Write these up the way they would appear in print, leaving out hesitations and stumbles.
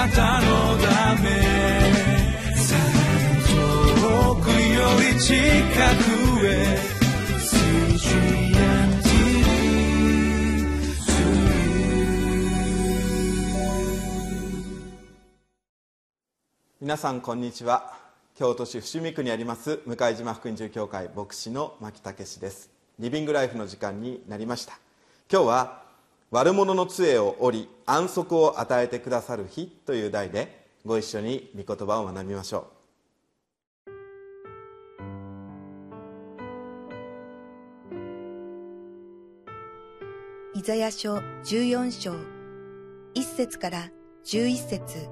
なたのため」「遠くより近くへ」皆さんこんにちは。京都市伏見区にあります向島福音住教会牧師の牧武です。リビングライフの時間になりました。今日は悪者の杖を折り安息を与えてくださる日という題でご一緒に御言葉を学びましょう。イザヤ書14章1節から11節。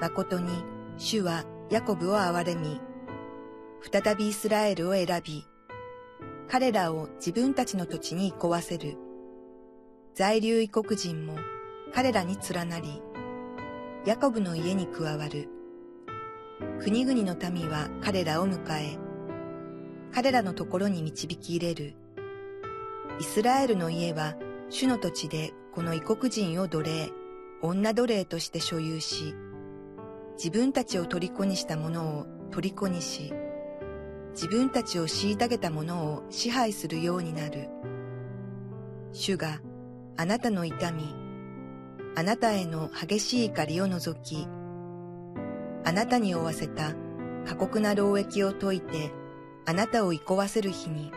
誠に主はヤコブを憐れみ、再びイスラエルを選び、彼らを自分たちの土地に移行わせる。在留異国人も彼らに連なり、ヤコブの家に加わる。国々の民は彼らを迎え、彼らのところに導き入れる。イスラエルの家は主の土地でこの異国人を奴隷、女奴隷として所有し、自分たちを虜にした者を虜にし、自分たちを虐げた者を支配するようになる。主があなたの痛み、あなたへの激しい怒りを除き、あなたに負わせた過酷な労役を解いて、あなたを憩わせる日に、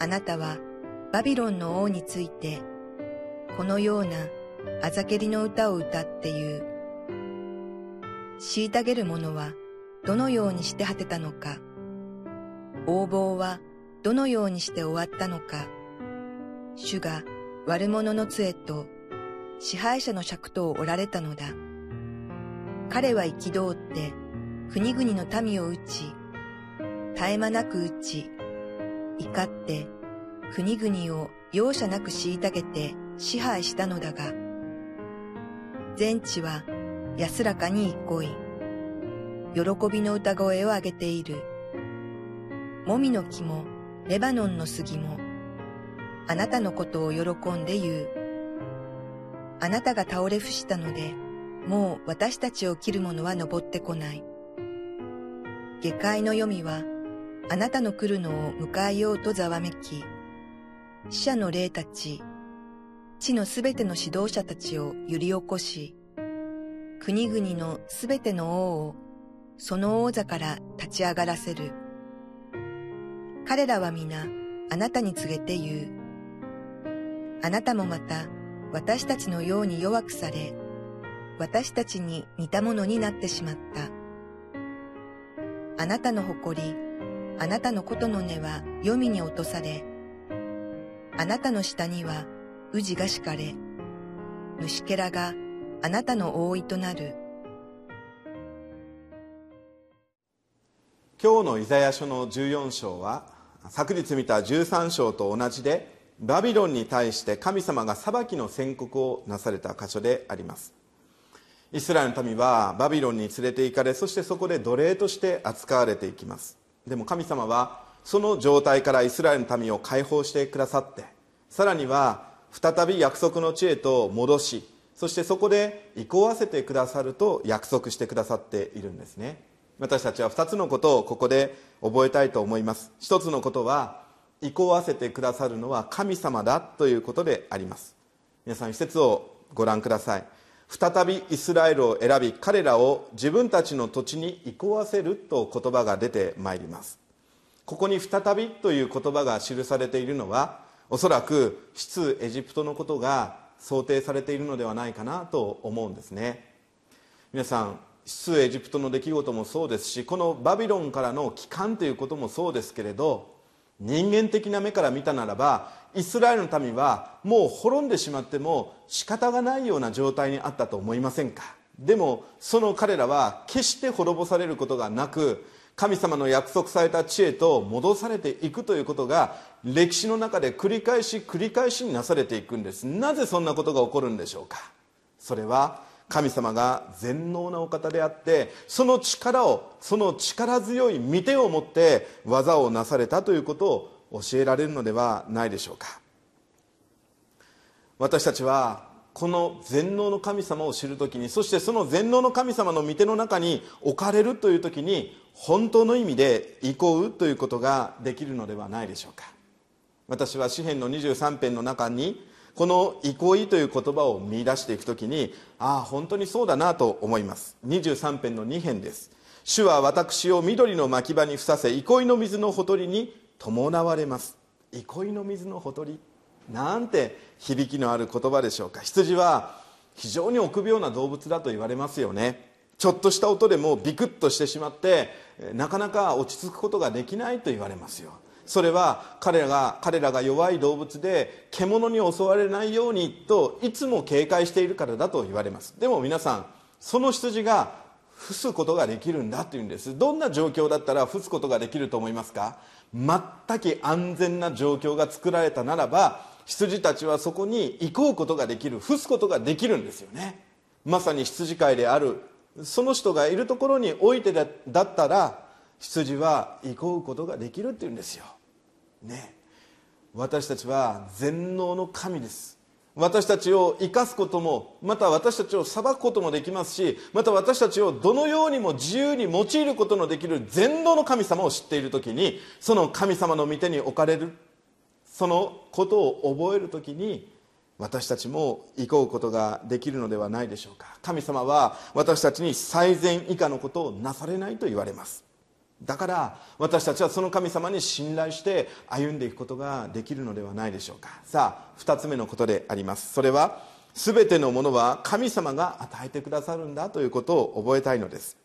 あなたはバビロンの王について、このようなあざけりの歌を歌って言う。虐げる者はどのようにして果てたのか、横暴はどのようにして終わったのか。主が悪者の杖と支配者の尺刀を折られたのだ。彼は憤って国々の民を打ち、絶え間なく打ち、怒って国々を容赦なく虐げて支配したのだが、全地は安らかに憩い、喜びの歌声を上げている。もみの木もレバノンの杉も、あなたのことを喜んで言う。あなたが倒れ伏したので、もう私たちを切る者は登ってこない。下界の黄泉は、あなたの来るのを迎えようとざわめき、死者の霊たち、地のすべての指導者たちを揺り起こし、国々のすべての王をその王座から立ち上がらせる。彼らは皆あなたに告げて言う。あなたもまた私たちのように弱くされ、私たちに似たものになってしまった。あなたの誇り、あなたのことの根は黄泉に落とされ、あなたの下には宇治が敷かれ、虫けらがあなたの覆いとなる。今日のイザヤ書の14章は、昨日見た13章と同じで、バビロンに対して神様が裁きの宣告をなされた箇所であります。イスラエルの民はバビロンに連れて行かれ、そしてそこで奴隷として扱われていきます。でも神様はその状態からイスラエルの民を解放してくださって、さらには再び約束の地へと戻し、そしてそこで移行わせてくださると約束してくださっているんですね。私たちは2つのことをここで覚えたいと思います。1つのことは、移行わせてくださるのは神様だということであります。皆さん、一節をご覧ください。再びイスラエルを選び、彼らを自分たちの土地に移行わせると言葉が出てまいります。ここに再びという言葉が記されているのは、おそらく出エジプトのことが想定されているのではないかなと思うんですね。皆さん、出エジプトの出来事もそうですし、このバビロンからの帰還ということもそうですけれど、人間的な目から見たならば、イスラエルの民はもう滅んでしまっても仕方がないような状態にあったと思いませんか。でもその彼らは決して滅ぼされることがなく、神様の約束された地へと戻されていくということが、歴史の中で繰り返しなされていくんです。なぜそんなことが起こるんでしょうか。それは神様が全能なお方であって、その力強い御手を持って技をなされたということを教えられるのではないでしょうか。私たちはこの全能の神様を知るときに、そしてその全能の神様の御手の中に置かれるというときに、本当の意味で憩うということができるのではないでしょうか。私は詩編の23編の中にこの憩いという言葉を見出していくときに、ああ本当にそうだなと思います。23編の2編です。主は私を緑の牧場にふさせ、憩いの水のほとりに伴われます。憩いの水のほとり、なんて響きのある言葉でしょうか。羊は非常に臆病な動物だと言われますよね。ちょっとした音でもビクッとしてしまって、なかなか落ち着くことができないと言われますよ。それは彼らが弱い動物で獣に襲われないようにといつも警戒しているからだと言われます。でも皆さん、その羊が伏すことができるんだというんです。どんな状況だったら伏すことができると思いますか？全く安全な状況が作られたならば、羊たちはそこに憩うことができる、伏すことができるんですよね。まさに羊飼いであるその人がいるところにおいてだったら、羊は憩うことができるっていうんですよね。私たちは全能の神です。私たちを生かすことも、また私たちを裁くこともできますし、また私たちをどのようにも自由に用いることのできる全能の神様を知っているときに、その神様の御手に置かれる、そのことを覚えるときに、私たちも憩うことができるのではないでしょうか。神様は私たちに最善以下のことをなされないと言われます。だから私たちはその神様に信頼して歩んでいくことができるのではないでしょうか。さあ、2つ目のことであります。それは全てのものは神様が与えてくださるんだということを覚えたいのです。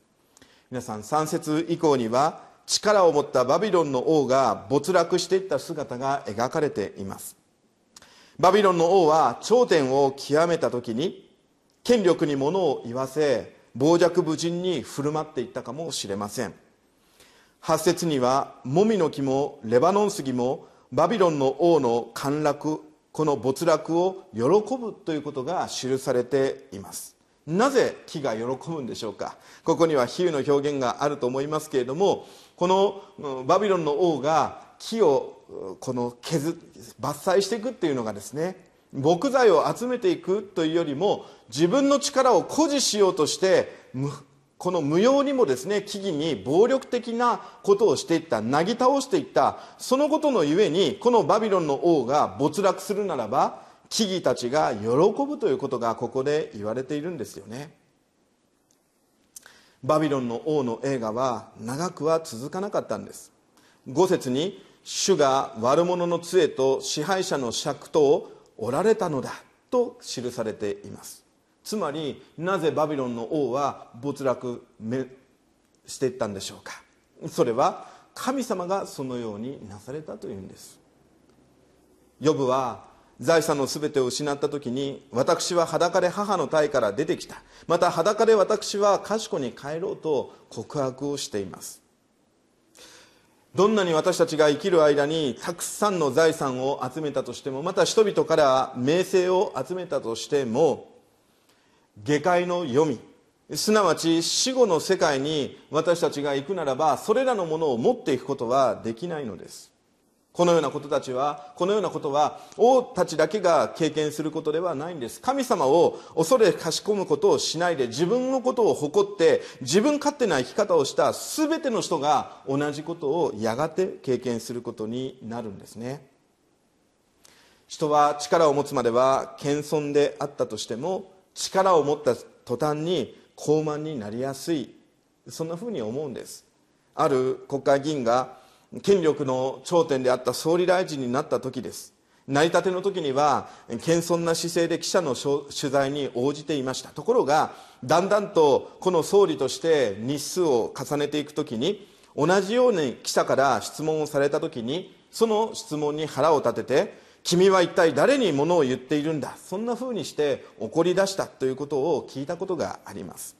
皆さん、3節以降には力を持ったバビロンの王が没落していった姿が描かれています。バビロンの王は頂点を極めた時に、権力に物を言わせ、傍若無人に振る舞っていったかもしれません。8節には、もみの木もレバノン杉もバビロンの王の陥落、この没落を喜ぶということが記されています。なぜ木が喜ぶんでしょうか。ここには比喩の表現があると思いますけれども、このバビロンの王が木をこの伐採していくっていうのがですね、木材を集めていくというよりも、自分の力を誇示しようとして、この無用にもですね、木々に暴力的なことをしていった、なぎ倒していった、そのことのゆえに、このバビロンの王が没落するならば、木々たちが喜ぶということがここで言われているんですよね。バビロンの王の栄華は長くは続かなかったんです。5節に、主が悪者の杖と支配者の尺刀を折られたのだと記されています。つまり、なぜバビロンの王は没落していったんでしょうか。それは神様がそのようになされたというんです。ヨブは財産のすべてを失った時に、私は裸で母の胎から出てきた、また裸で私は賢に帰ろうと告白をしています。どんなに私たちが生きる間にたくさんの財産を集めたとしても、また人々から名声を集めたとしても、下界の黄泉、すなわち死後の世界に私たちが行くならば、それらのものを持っていくことはできないのです。このようなことは王たちだけが経験することではないんです。神様を恐れかしこむことをしないで、自分のことを誇って自分勝手な生き方をした全ての人が同じことをやがて経験することになるんですね。人は力を持つまでは謙遜であったとしても、力を持った途端に傲慢になりやすい、そんなふうに思うんです。ある国会議員が権力の頂点であった総理大臣になった時です。成り立ての時には謙遜な姿勢で記者の取材に応じていました。ところが、だんだんとこの総理として日数を重ねていく時に、同じように記者から質問をされた時に、その質問に腹を立てて、君は一体誰にものを言っているんだ、そんなふうにして怒り出したということを聞いたことがあります。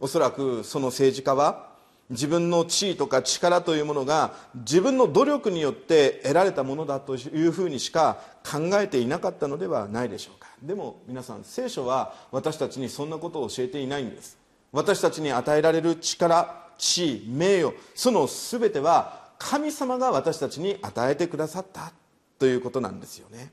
おそらくその政治家は、自分の地位とか力というものが自分の努力によって得られたものだというふうにしか考えていなかったのではないでしょうか。でも皆さん、聖書は私たちにそんなことを教えていないんです。私たちに与えられる力、地位、名誉、その全ては神様が私たちに与えてくださったということなんですよね。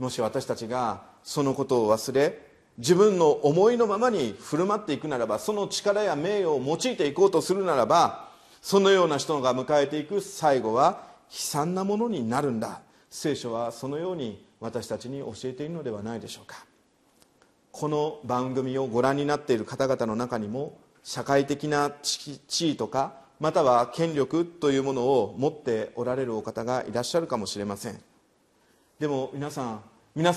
もし私たちがそのことを忘れ、自分の思いのままに振る舞っていくならば、その力や名誉を用いていこうとするならば、そのような人が迎えていく最後は悲惨なものになるんだ。聖書はそのように私たちに教えているのではないでしょうか。この番組をご覧になっている方々の中にも、社会的な地位とか、または権力というものを持っておられるお方がいらっしゃるかもしれません。でも皆さ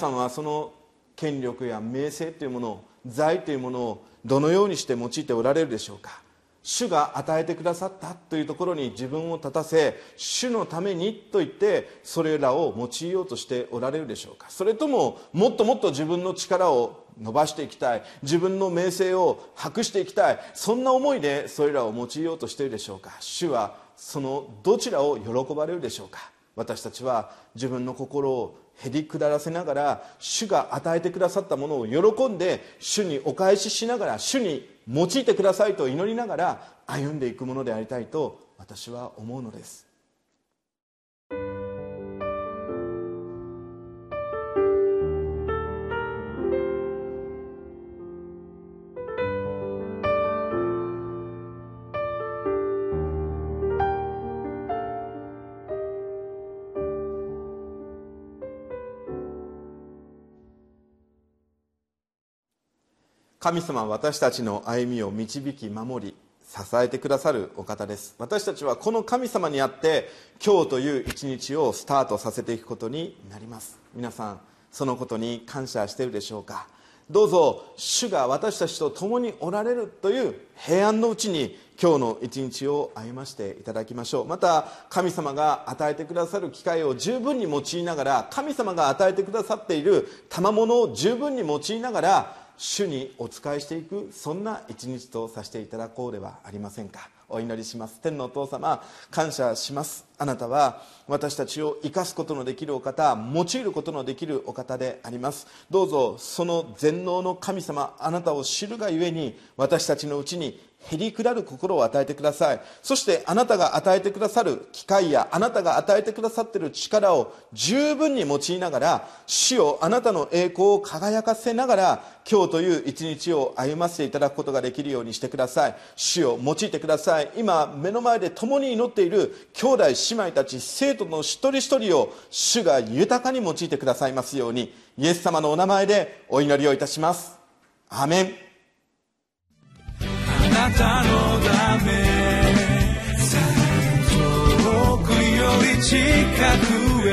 んはその権力や名声というものを、財というものをどのようにして用いておられるでしょうか。主が与えてくださったというところに自分を立たせ、主のためにと言ってそれらを用いようとしておられるでしょうか。それとも、もっともっと自分の力を伸ばしていきたい、自分の名声を博していきたい、そんな思いでそれらを用いようとしているでしょうか。主はそのどちらを喜ばれるでしょうか。私たちは自分の心をへりくだらせながら、主が与えてくださったものを喜んで、主にお返ししながら、主に用いてくださいと祈りながら歩んでいくものでありたいと私は思うのです。神様は私たちの歩みを導き、守り、支えてくださるお方です。私たちはこの神様にあって今日という一日をスタートさせていくことになります。皆さん、そのことに感謝しているでしょうか。どうぞ主が私たちと共におられるという平安のうちに今日の一日を歩ましていただきましょう。また神様が与えてくださる機会を十分に用いながら、神様が与えてくださっている賜物を十分に用いながら主にお仕えしていく、そんな一日とさせていただこうではありませんか。お祈りします。天のお父様、感謝します。あなたは私たちを生かすことのできるお方、用いることのできるお方であります。どうぞその全能の神様、あなたを知るがゆえに私たちのうちにへりくだる心を与えてください。そしてあなたが与えてくださる機会や、あなたが与えてくださっている力を十分に用いながら、主をあなたの栄光を輝かせながら今日という一日を歩ませていただくことができるようにしてください。主を用いてください。今目の前で共に祈っている兄弟姉妹たち、生徒の一人一人を主が豊かに用いてくださいますように、イエス様のお名前でお祈りをいたします。アーメン。あなたのため遠くより近くへ